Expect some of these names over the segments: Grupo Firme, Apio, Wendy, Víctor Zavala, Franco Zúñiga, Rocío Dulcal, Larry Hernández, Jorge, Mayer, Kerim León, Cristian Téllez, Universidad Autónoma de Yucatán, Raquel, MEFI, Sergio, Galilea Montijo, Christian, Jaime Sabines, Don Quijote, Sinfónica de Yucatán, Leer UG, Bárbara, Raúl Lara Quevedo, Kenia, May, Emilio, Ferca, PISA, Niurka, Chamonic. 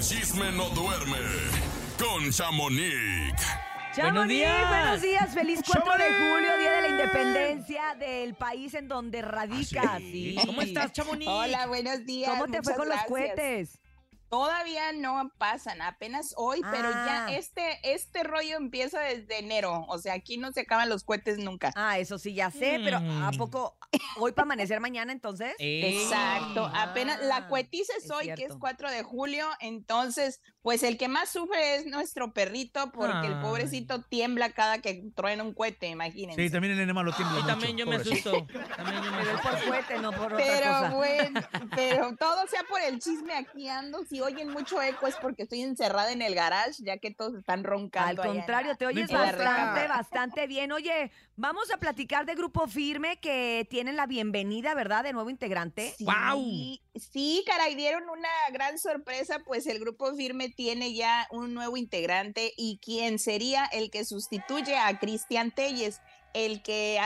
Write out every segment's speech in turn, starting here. el chisme no duerme con Chamonic. Chamonic, buenos días, feliz 4 de julio, día de la independencia del país en donde radicas. ¿Sí? ¿Cómo estás, Chamonic? Hola, buenos días. ¿Cómo te fue con los cohetes? Todavía no pasan, apenas hoy, pero ya este rollo empieza desde enero, o sea, aquí no se acaban los cohetes nunca. Ah, eso sí, ya sé, pero ¿a poco hoy para amanecer mañana entonces? Exacto, apenas, la cohetiza es hoy, cierto, que es 4 de julio, entonces, pues el que más sufre es nuestro perrito, porque el pobrecito tiembla cada que truena un cohete, imagínense. Sí, también el enema lo tiembla. Y mucho, también yo me asusto. También yo me asusto. Pero por cohete, no por otra cosa. Bueno, pero todo sea por el chisme, aquí ando, si oyen mucho eco es porque estoy encerrada en el garage, ya que todos están roncando. Al contrario, te oyes bastante bien. Oye, vamos a platicar de Grupo Firme, que tienen la bienvenida, ¿verdad?, de nuevo integrante. Sí, sí, caray, dieron una gran sorpresa, pues el Grupo Firme tiene ya un nuevo integrante, y quien sería el que sustituye a Cristian Téllez, el que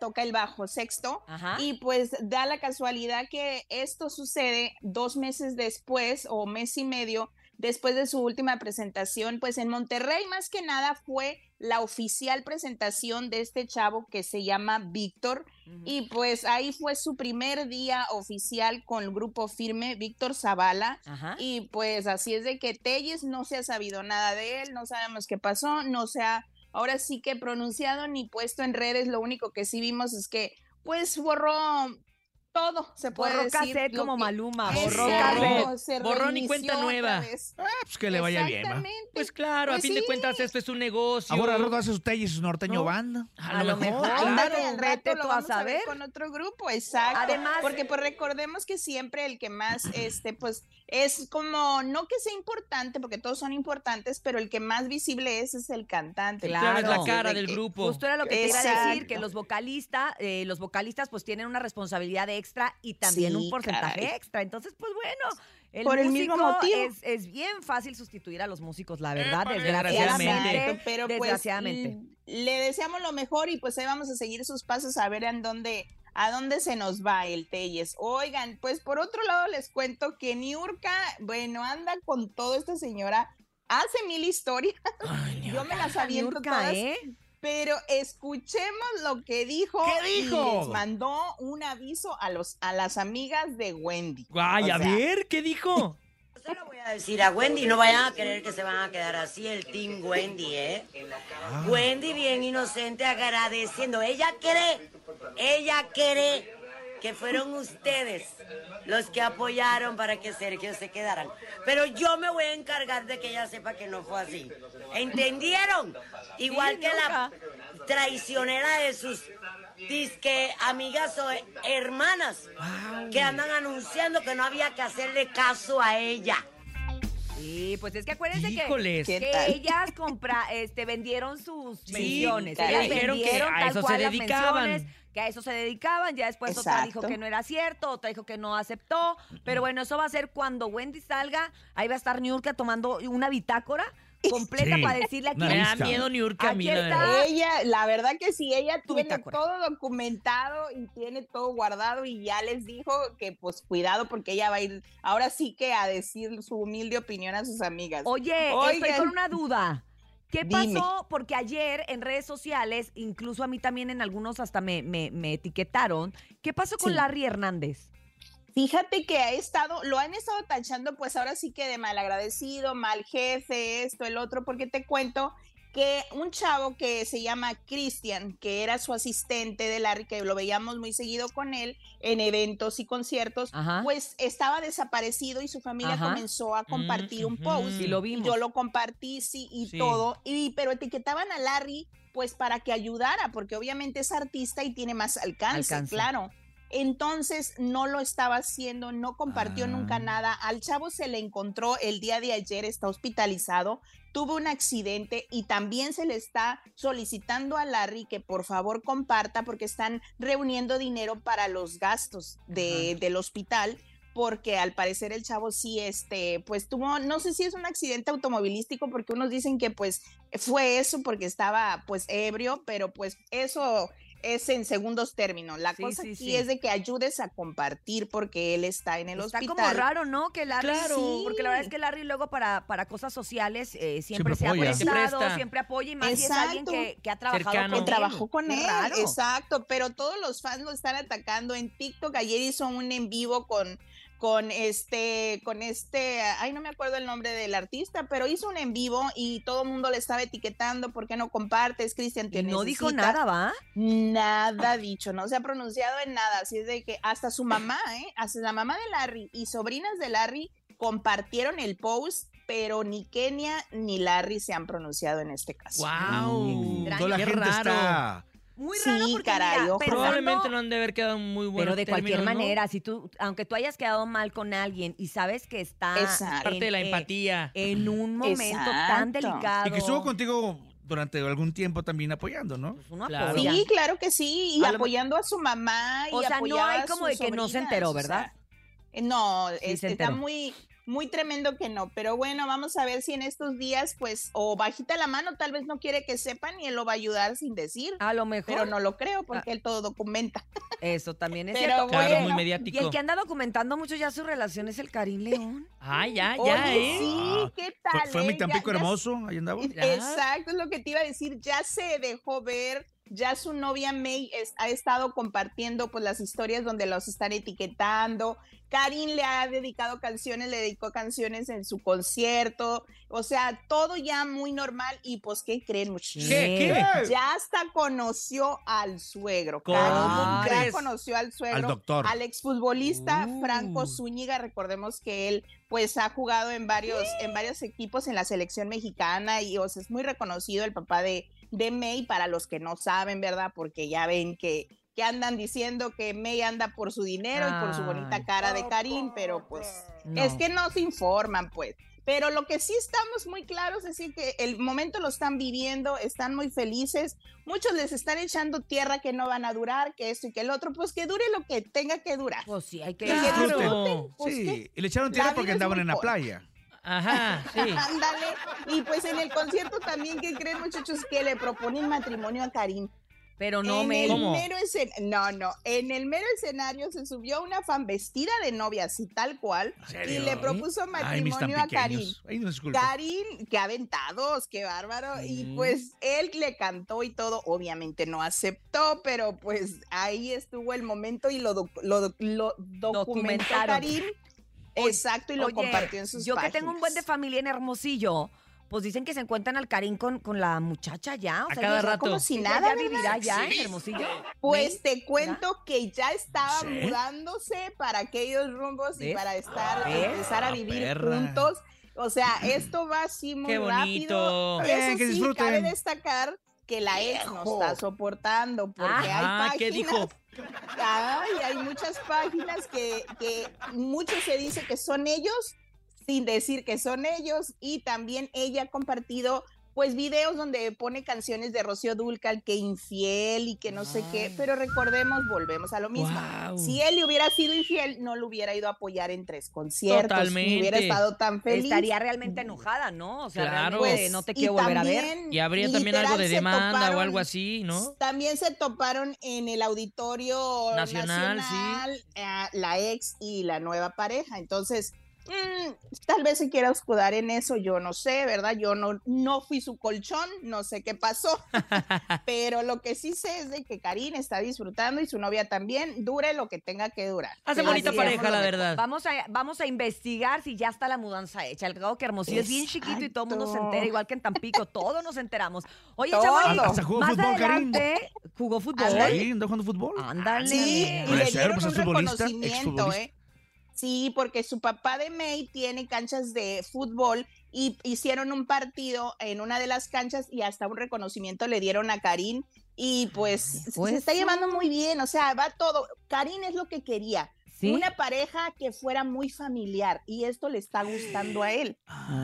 toca el bajo sexto. Ajá. Y pues da la casualidad que esto sucede 2 meses después, o 1.5 meses después de su última presentación, pues en Monterrey. Más que nada fue la oficial presentación de este chavo que se llama Víctor, y pues ahí fue su primer día oficial con el Grupo Firme, Víctor Zavala. Ajá. Y pues así es de que Téllez no se ha sabido nada de él, no sabemos qué pasó, no se ha ahora sí que pronunciado ni puesto en redes. Lo único que sí vimos es que pues borró todo, se puede borró decir. Cassette, como que... Maluma, borró cassette. Borrón y cuenta nueva. Pues que le vaya bien, ¿va? Pues claro, pues a fin de cuentas esto es un negocio. Ahora luego hace usted y su norteño banda. A lo mejor. Claro, al rato lo vamos a ver con otro grupo, exacto. Además, porque pues recordemos que siempre el que más, pues es como, no que sea importante, porque todos son importantes, pero el que más visible es el cantante. Claro, es la cara del grupo. Justo era lo que te iba a decir, que los vocalistas pues tienen una responsabilidad de extra y también un porcentaje extra. Entonces, pues bueno, por el mismo motivo es bien fácil sustituir a los músicos, la verdad, desgraciadamente. Pero desgraciadamente. Pues, le deseamos lo mejor y pues ahí vamos a seguir sus pasos a ver a dónde se nos va el Téllez. Oigan, pues por otro lado les cuento que Niurka, bueno, anda con todo esta señora, hace 1000 historias. Ay, Niurka, yo me las aviento todas. Pero escuchemos lo que dijo. ¿Qué dijo? Y les mandó un aviso a las amigas de Wendy. Ay, a ver, ¿qué dijo? Yo se lo voy a decir a Wendy, no vayan a creer que se van a quedar así el team Wendy, ¿eh? Wendy bien inocente agradeciendo. Ella cree que fueron ustedes los que apoyaron para que Sergio se quedaran. Pero yo me voy a encargar de que ella sepa que no fue así. ¿Entendieron? Igual que la traicionera de sus disque amigas o hermanas que andan anunciando que no había que hacerle caso a ella. Sí, pues es que acuérdense que ellas vendieron sus menciones. Ellas dijeron que a eso se dedicaban. Ya después otra dijo que no era cierto, otra dijo que no aceptó. Pero bueno, eso va a ser cuando Wendy salga. Ahí va a estar Niurka tomando una bitácora completa para decirle aquí. Me da miedo Niurka a mí. Ella, la verdad que sí, ella tiene todo documentado y tiene todo guardado, y ya les dijo que pues cuidado, porque ella va a ir ahora sí que a decir su humilde opinión a sus amigas. Oye, estoy con una duda. ¿Qué pasó? Dime. Porque ayer en redes sociales, incluso a mí también en algunos hasta me etiquetaron. ¿Qué pasó con Larry Hernández? Fíjate que lo han estado tachando, pues ahora sí que de malagradecido, mal jefe, esto, el otro, porque te cuento que un chavo que se llama Christian, que era su asistente de Larry, que lo veíamos muy seguido con él en eventos y conciertos, pues estaba desaparecido y su familia comenzó a compartir un post. Sí, lo vimos. Yo lo compartí, todo, pero etiquetaban a Larry pues para que ayudara, porque obviamente es artista y tiene más alcance. Claro. Entonces no lo estaba haciendo, no compartió nunca nada. Al chavo se le encontró el día de ayer, está hospitalizado, tuvo un accidente, y también se le está solicitando a Larry que por favor comparta, porque están reuniendo dinero para los gastos del hospital, porque al parecer el chavo sí, pues tuvo, no sé si es un accidente automovilístico, porque unos dicen que pues fue eso porque estaba pues ebrio, pero pues eso... es en segundos términos. La cosa aquí es de que ayudes a compartir porque él está en el hospital. Está como raro, ¿no? Que Larry, porque la verdad es que Larry luego para cosas sociales siempre se apoya. Siempre apoya y más si es alguien que ha trabajado cercano. Que trabajó con él, exacto. Pero todos los fans lo están atacando en TikTok. Ayer hizo un en vivo con ay, no me acuerdo el nombre del artista, pero hizo un en vivo y todo el mundo le estaba etiquetando, ¿por qué no compartes, Cristian? ¿Y no dijo nada, va? Nada dicho, no se ha pronunciado en nada, así es de que hasta su mamá, hasta la mamá de Larry y sobrinas de Larry compartieron el post, pero ni Kenia ni Larry se han pronunciado en este caso. ¡Wow! Qué la gente está... Muy raro porque caray, mira, probablemente no han de haber quedado muy buenos. Pero de términos, cualquier manera, ¿no? Si tú, aunque tú hayas quedado mal con alguien y sabes que está parte de la empatía en un momento tan delicado. Y que estuvo contigo durante algún tiempo también apoyando, ¿no? Pues uno apoya. Sí, claro que sí, y apoyando a su mamá y no hay como de que sobrinas, no se enteró, ¿verdad? O sea, no, sí está muy... Muy tremendo que no, pero bueno, vamos a ver si en estos días, pues, o bajita la mano, tal vez no quiere que sepan y él lo va a ayudar sin decir. A lo mejor. Pero no lo creo porque él todo documenta. Eso también es cierto. Bueno. Claro, muy mediático. Y el que anda documentando mucho ya su relación es el Kerim León. Ah, ya. Sí, ¿qué tal? Fue mi Tampico hermoso, ahí andaba. Exacto, es lo que te iba a decir, ya se dejó ver. Ya su novia May ha estado compartiendo pues las historias donde los están etiquetando. Kerim le ha dedicado canciones, le dedicó canciones en su concierto. O sea, todo ya muy normal. Y pues, ¿qué creen, muchachos? ¿Qué? Ya hasta conoció al suegro. ¿Cómo ya conoció al suegro? Al doctor. Al exfutbolista Franco Zúñiga. Recordemos que él pues ha jugado en varios equipos en la selección mexicana. Y o sea, es muy reconocido el papá de May, para los que no saben, ¿verdad? Porque ya ven que andan diciendo que May anda por su dinero y por su bonita cara de Kerim, pero pues es que no se informan, pues. Pero lo que sí estamos muy claros es decir que el momento lo están viviendo, están muy felices, muchos les están echando tierra que no van a durar, que esto y que el otro, pues que dure lo que tenga que durar. Pues sí, hay que disfruten. Pues sí, y le echaron tierra porque andaban en la playa. Ajá, sí. Ándale. Y pues en el concierto también, ¿qué creen, muchachos? Que le proponen matrimonio a Kerim. Pero no me... En el mero escenario se subió una fan vestida de novia, así tal cual, y le propuso matrimonio a Kerim. Kerim, qué aventados, qué bárbaro. Y pues él le cantó y todo, obviamente no aceptó, pero pues ahí estuvo el momento y lo documentó Kerim. Exacto, y lo compartió en sus páginas. Yo que tengo un buen de familia en Hermosillo, pues dicen que se encuentran al Kerim con la muchacha ya. O sea, cada rato. Como si nada, ya vivirá ya en Hermosillo. Pues te cuento que ya estaba mudándose para aquellos rumbos y para empezar a vivir juntos. O sea, esto va así muy rápido. Qué bonito. Eso que disfruten. Cabe destacar que la ex no está soportando porque hay páginas. ¿Qué dijo? Hay muchas páginas que mucho se dice que son ellos sin decir que son ellos, y también ella ha compartido pues videos donde pone canciones de Rocío Dulcal, que infiel y que no sé qué, pero recordemos, volvemos a lo mismo. Si él hubiera sido infiel, no lo hubiera ido a apoyar en 3 conciertos. Totalmente. Hubiera estado tan feliz. Estaría realmente enojada, ¿no? O sea, pues, no te quiero volver a ver. Y habría también algo de demanda o algo así, ¿no? También se toparon en el Auditorio Nacional la ex y la nueva pareja, entonces... tal vez se quiera escudar en eso, yo no sé, ¿verdad? Yo no fui su colchón, no sé qué pasó, pero lo que sí sé es de que Kerim está disfrutando y su novia también, dure lo que tenga que durar. Hace bonita pareja, la verdad. Vamos a investigar si ya está la mudanza hecha. El cabo que Hermosillo es bien chiquito y todo el mundo se entera, igual que en Tampico, todos nos enteramos. Oye, Chamonic, jugó más fútbol, adelante, jugó fútbol. Sí, ¿no jugando fútbol? Ándale. Sí, y le dieron un reconocimiento, Sí, porque su papá de May tiene canchas de fútbol y hicieron un partido en una de las canchas y hasta un reconocimiento le dieron a Kerim y pues se está llevando muy bien, o sea, va todo. Kerim es lo que quería, una pareja que fuera muy familiar y esto le está gustando a él.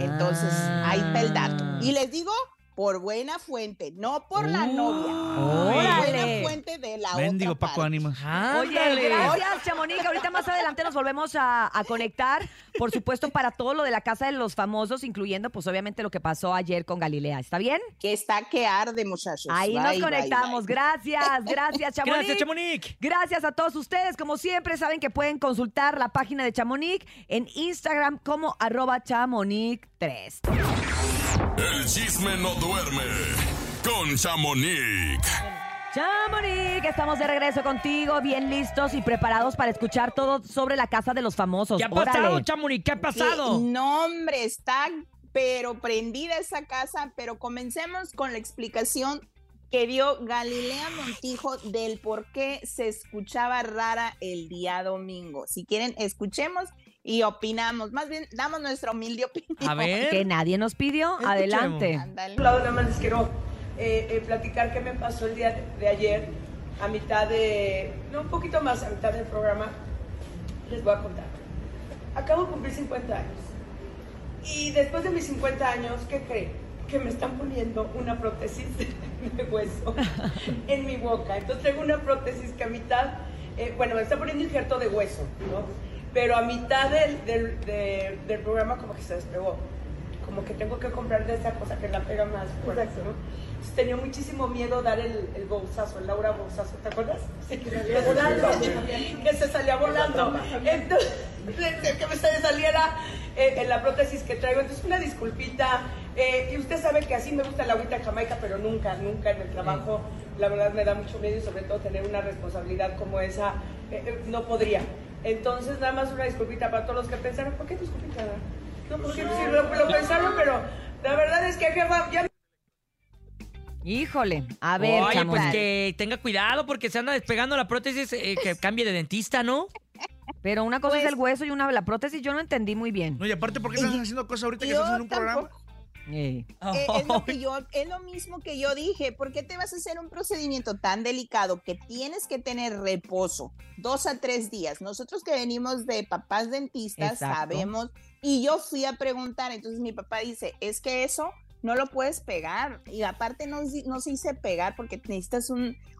Entonces, ahí está el dato. Y les digo por buena fuente, no por la novia. Por buena fuente de la Bendigo, otra Paco Ánimas. Oye, gracias, Chamonic. Ahorita más adelante nos volvemos a conectar, por supuesto, para todo lo de la Casa de los Famosos, incluyendo, pues, obviamente, lo que pasó ayer con Galilea. ¿Está bien? Que está que arde, muchachos. Ahí nos conectamos. Bye. Gracias, gracias, Chamonic. Gracias, Chamonic. Gracias a todos ustedes. Como siempre, saben que pueden consultar la página de Chamonic en Instagram como @Chamonic3. El chisme no duerme con Chamonic. Chamonic, estamos de regreso contigo, bien listos y preparados para escuchar todo sobre la Casa de los Famosos. ¿Qué ha pasado, Chamonic? ¿Qué ha pasado? No, hombre, está pero prendida esa casa, pero comencemos con la explicación que dio Galilea Montijo del por qué se escuchaba rara el día domingo. Si quieren, escuchemos y opinamos, más bien damos nuestra humilde opinión. A ver. Que nadie nos pidió, adelante. Nada más les quiero platicar qué me pasó el día de ayer, a mitad de, no, un poquito más, a mitad del programa, les voy a contar. Acabo de cumplir 50 años, y después de mis 50 años, ¿qué creen? Que me están poniendo una prótesis de hueso en mi boca. Entonces tengo una prótesis que a mitad, bueno, me está poniendo injerto de hueso, ¿no? Pero a mitad del programa como que se despegó. Como que tengo que comprar de esa cosa que la pega más fuerte, ¿no? Entonces, tenía muchísimo miedo dar el bolsazo, el Laura bolsazo, ¿te acuerdas? Sí, que se salía volando. Entonces, que me saliera en la prótesis que traigo. Entonces, una disculpita. Y usted sabe que así me gusta la agüita en Jamaica, pero nunca, nunca en el trabajo. La verdad me da mucho miedo y sobre todo tener una responsabilidad como esa, no podría. Entonces, nada más una disculpita para todos los que pensaron. ¿Por qué disculpita? No, porque no, lo pensaron, pero la verdad es que jefa, ya... Híjole, a ver, oye, Chamonic, pues que tenga cuidado porque se anda despegando la prótesis, que cambie de dentista, ¿no? Pero una cosa pues, es el hueso y una la prótesis, yo no entendí muy bien. No, y aparte, ¿por qué estás haciendo cosas ahorita que estás en un programa? Es lo mismo que yo dije. ¿Por qué te vas a hacer un procedimiento tan delicado que tienes que tener reposo 2 a 3 días? Nosotros que venimos de papás dentistas, exacto, sabemos. Y yo fui a preguntar, entonces mi papá dice, es que eso no lo puedes pegar. Y aparte no se hizo pegar porque necesitas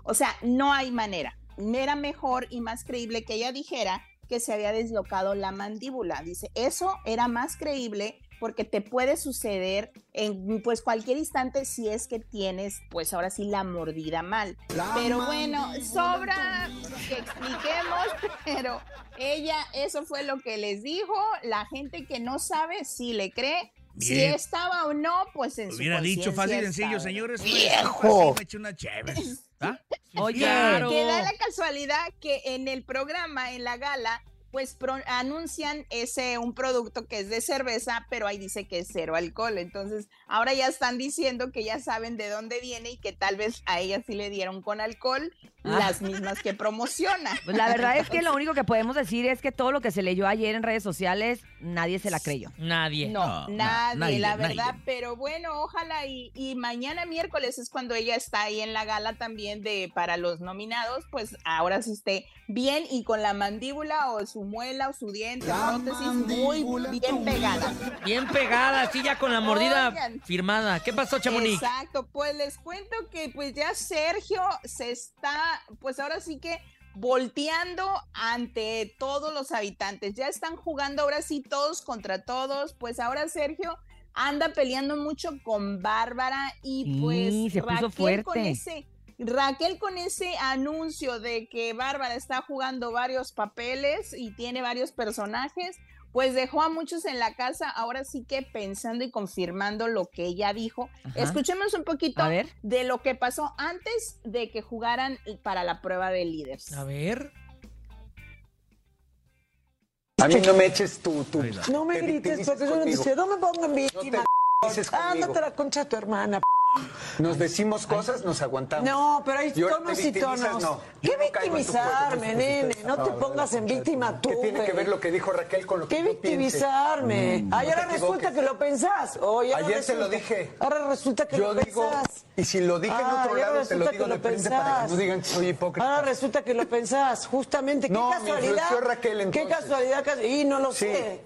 o sea, no hay manera. Era mejor y más creíble que ella dijera que se había deslocado la mandíbula. Dice, eso era más creíble porque te puede suceder en pues cualquier instante si es que tienes pues ahora sí la mordida mal. Pero bueno, sobra que expliquemos, pero ella eso fue lo que les dijo. La gente que no sabe si le cree. Bien. Si estaba o no, pues en su hubiera dicho fácil y sencillo, señores. ¡Viejo! Me eché una chévere. ¿Ah? Oye, claro, que da la casualidad que en el programa, en la gala, pues anuncian un producto que es de cerveza, pero ahí dice que es 0 alcohol. Entonces, ahora ya están diciendo que ya saben de dónde viene y que tal vez a ella sí le dieron con alcohol las mismas que promociona. Pues la verdad es que lo único que podemos decir es que todo lo que se leyó ayer en redes sociales, nadie se la creyó. Nadie. No, nadie, la verdad. Nadie. Pero bueno, ojalá y mañana miércoles es cuando ella está ahí en la gala también para los nominados, pues ahora sí esté bien y con la mandíbula o su muela o su diente, prótesis muy bien pegada. Bien pegada, así ya con la mordida firmada. ¿Qué pasó, Chamonic? Exacto, pues les cuento que pues ya Sergio se está, pues ahora sí que volteando ante todos los habitantes. Ya están jugando ahora sí todos contra todos, pues ahora Sergio anda peleando mucho con Bárbara y pues se puso fuerte. Raquel con ese anuncio de que Bárbara está jugando varios papeles y tiene varios personajes, pues dejó a muchos en la casa, ahora sí que pensando y confirmando lo que ella dijo. Ajá. Escuchemos un poquito de lo que pasó antes de que jugaran para la prueba de líderes. A ver. A mí no me eches tú. No me grites, porque yo no te sé, no me pongo en víctima. Ándate la concha de tu hermana, nos decimos cosas, nos aguantamos. No, pero hay tonos y tonos. No. ¿Qué victimizarme, nene? No te pongas en víctima tú. ¿Qué tiene que ver lo que dijo Raquel con lo que tú pienses? ¿Qué victimizarme? Ayer resulta que lo pensás. Ayer se lo dije. Ahora resulta que lo pensás. Y si lo dije en otro lado, te lo digo de frente para que no digan que soy hipócrita. Ahora resulta que lo pensás, justamente. ¿Qué casualidad? ¿Qué casualidad? Y no lo sé,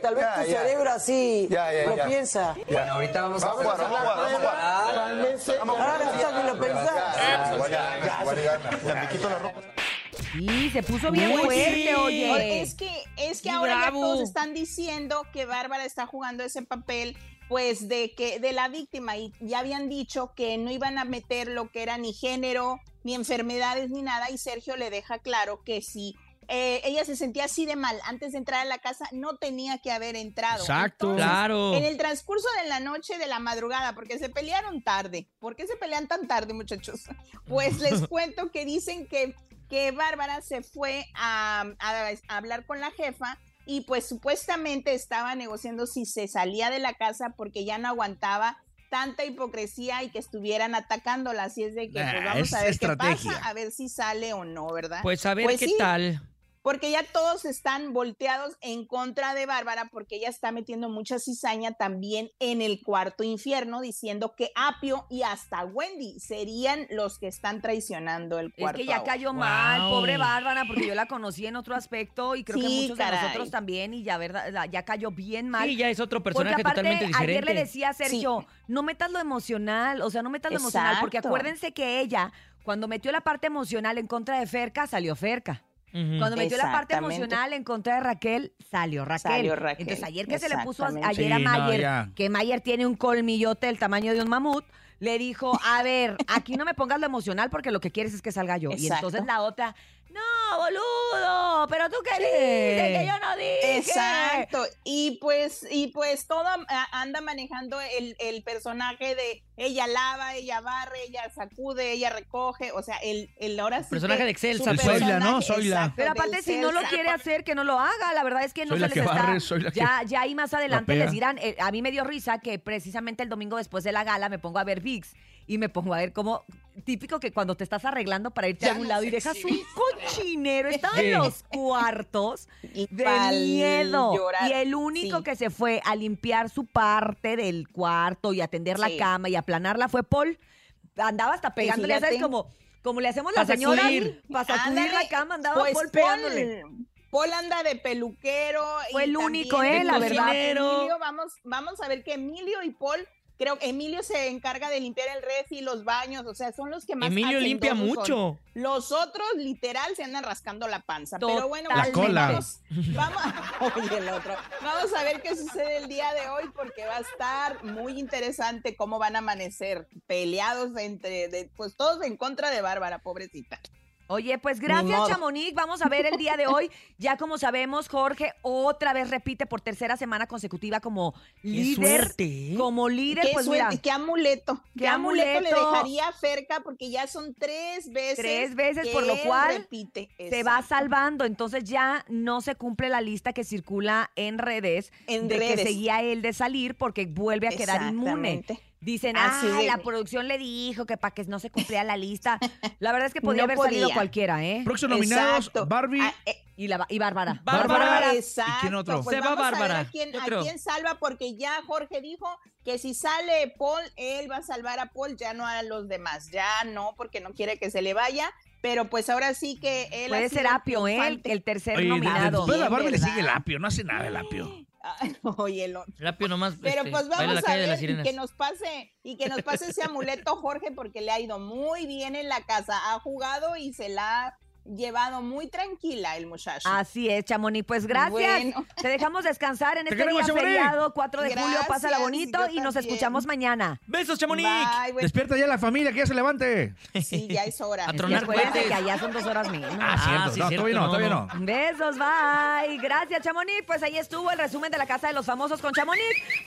tal vez tu cerebro así lo piensa. Bueno, ahorita vamos a jugar. Sí, se puso bien fuerte, oye. Es que ahora ya todos están diciendo que Bárbara está jugando ese papel, pues, de la víctima. Y ya habían dicho que no iban a meter lo que era ni género, ni enfermedades, ni nada. Y Sergio le deja claro que sí. Ella se sentía así de mal antes de entrar a la casa, no tenía que haber entrado. Exacto. Entonces, claro. En el transcurso de la noche, de la madrugada, porque se pelearon tarde. ¿Por qué se pelean tan tarde, muchachos? Pues les cuento que dicen que Bárbara se fue a hablar con la jefa y pues supuestamente estaba negociando si se salía de la casa porque ya no aguantaba tanta hipocresía y que estuvieran atacándola. Así es de que pues vamos a ver qué pasa, a ver si sale o no, ¿verdad? Pues a ver qué tal. Porque ya todos están volteados en contra de Bárbara porque ella está metiendo mucha cizaña también en el cuarto infierno, diciendo que Apio y hasta Wendy serían los que están traicionando el cuarto. Es que ya cayó mal, pobre Bárbara, porque yo la conocí en otro aspecto y creo que muchos de nosotros también, y ya, verdad, ya cayó bien mal. Sí, ya es otro personaje porque aparte, totalmente diferente. Ayer le decía a Sergio, no metas lo emocional, o sea, no metas lo emocional, porque acuérdense que ella, cuando metió la parte emocional en contra de Ferca, salió Ferca. Cuando metió la parte emocional en contra de Raquel, salió Raquel. Entonces ayer que se le puso a Mayer, que Mayer tiene un colmillote del tamaño de un mamut, le dijo, a ver, aquí no me pongas lo emocional porque lo que quieres es que salga yo. Exacto. Y entonces la otra, no, boludo, pero tú qué dices, que yo no dije. Exacto. Y pues todo anda manejando el personaje de ella lava, ella barre, ella sacude, ella recoge, o sea, el ahora sí personaje de Excel, Soyla, ¿no? Soyla. Pero aparte, si no lo quiere hacer, que no lo haga. La verdad es que no se les está. Ya ahí más adelante les dirán, a mí me dio risa que precisamente el domingo después de la gala me pongo a ver ViX y me pongo a ver cómo, típico que cuando te estás arreglando para irte a un lado y dejas un cochinero, estaba en los cuartos de miedo. Y el único que se fue a limpiar su parte del cuarto y atender la cama y aplanarla fue Paul. Andaba hasta pegándole, ya sabes, como le hacemos la señora para sacudir la cama, andaba pues Paul pegándole. Paul anda de peluquero. Fue el único, la verdad. Emilio, vamos a ver que Emilio y Paul... Creo que Emilio se encarga de limpiar el refi, los baños, o sea, son los que más... Emilio limpia mucho. Los otros, literal, se andan rascando la panza. Pero bueno, la cola. Vamos a ver qué sucede el día de hoy, porque va a estar muy interesante cómo van a amanecer, peleados pues todos en contra de Bárbara, pobrecita. Oye, pues gracias, Chamonic. Vamos a ver el día de hoy. Ya como sabemos, Jorge otra vez repite por tercera semana consecutiva como líder. Suerte. Como líder, pues suerte, mira. Qué amuleto. Qué amuleto le dejaría a Ferca, porque ya son tres veces. Tres veces, por lo cual repite. Se va salvando. Entonces ya no se cumple la lista que circula en redes que seguía él de salir, porque vuelve a quedar inmune. Dicen, la producción le dijo que para que no se cumpliera la lista. La verdad es que podía haber salido cualquiera, ¿eh? Próximos nominados, Barbie y Bárbara. Bárbara, exacto. ¿Y quién otro? Pues se va Bárbara. ¿A quién salva? Porque ya Jorge dijo que si sale Paul, él va a salvar a Paul, ya no a los demás. Ya no, porque no quiere que se le vaya. Pero pues ahora sí que él... Puede ser Apio, el tercer nominado. Después de la Barbie le sigue el Apio, no hace nada el Apio. Oye, el Apio nomás. Pero pues vamos a ver que nos pase ese amuleto, Jorge, porque le ha ido muy bien en la casa. Ha jugado y se la ha llevado muy tranquila el muchacho. Así es, Chamoni. Pues gracias. Bueno. Te dejamos descansar en este día feriado, 4 de julio. Pásala bonito y nos escuchamos mañana. Besos, Chamoni. Despierta ya la familia, que ya se levante. Sí, ya es hora. A tronar puentes. Que allá son 2 horas menos. Todavía no. Besos, bye. Gracias, Chamoni. Pues ahí estuvo el resumen de La Casa de los Famosos con Chamoni.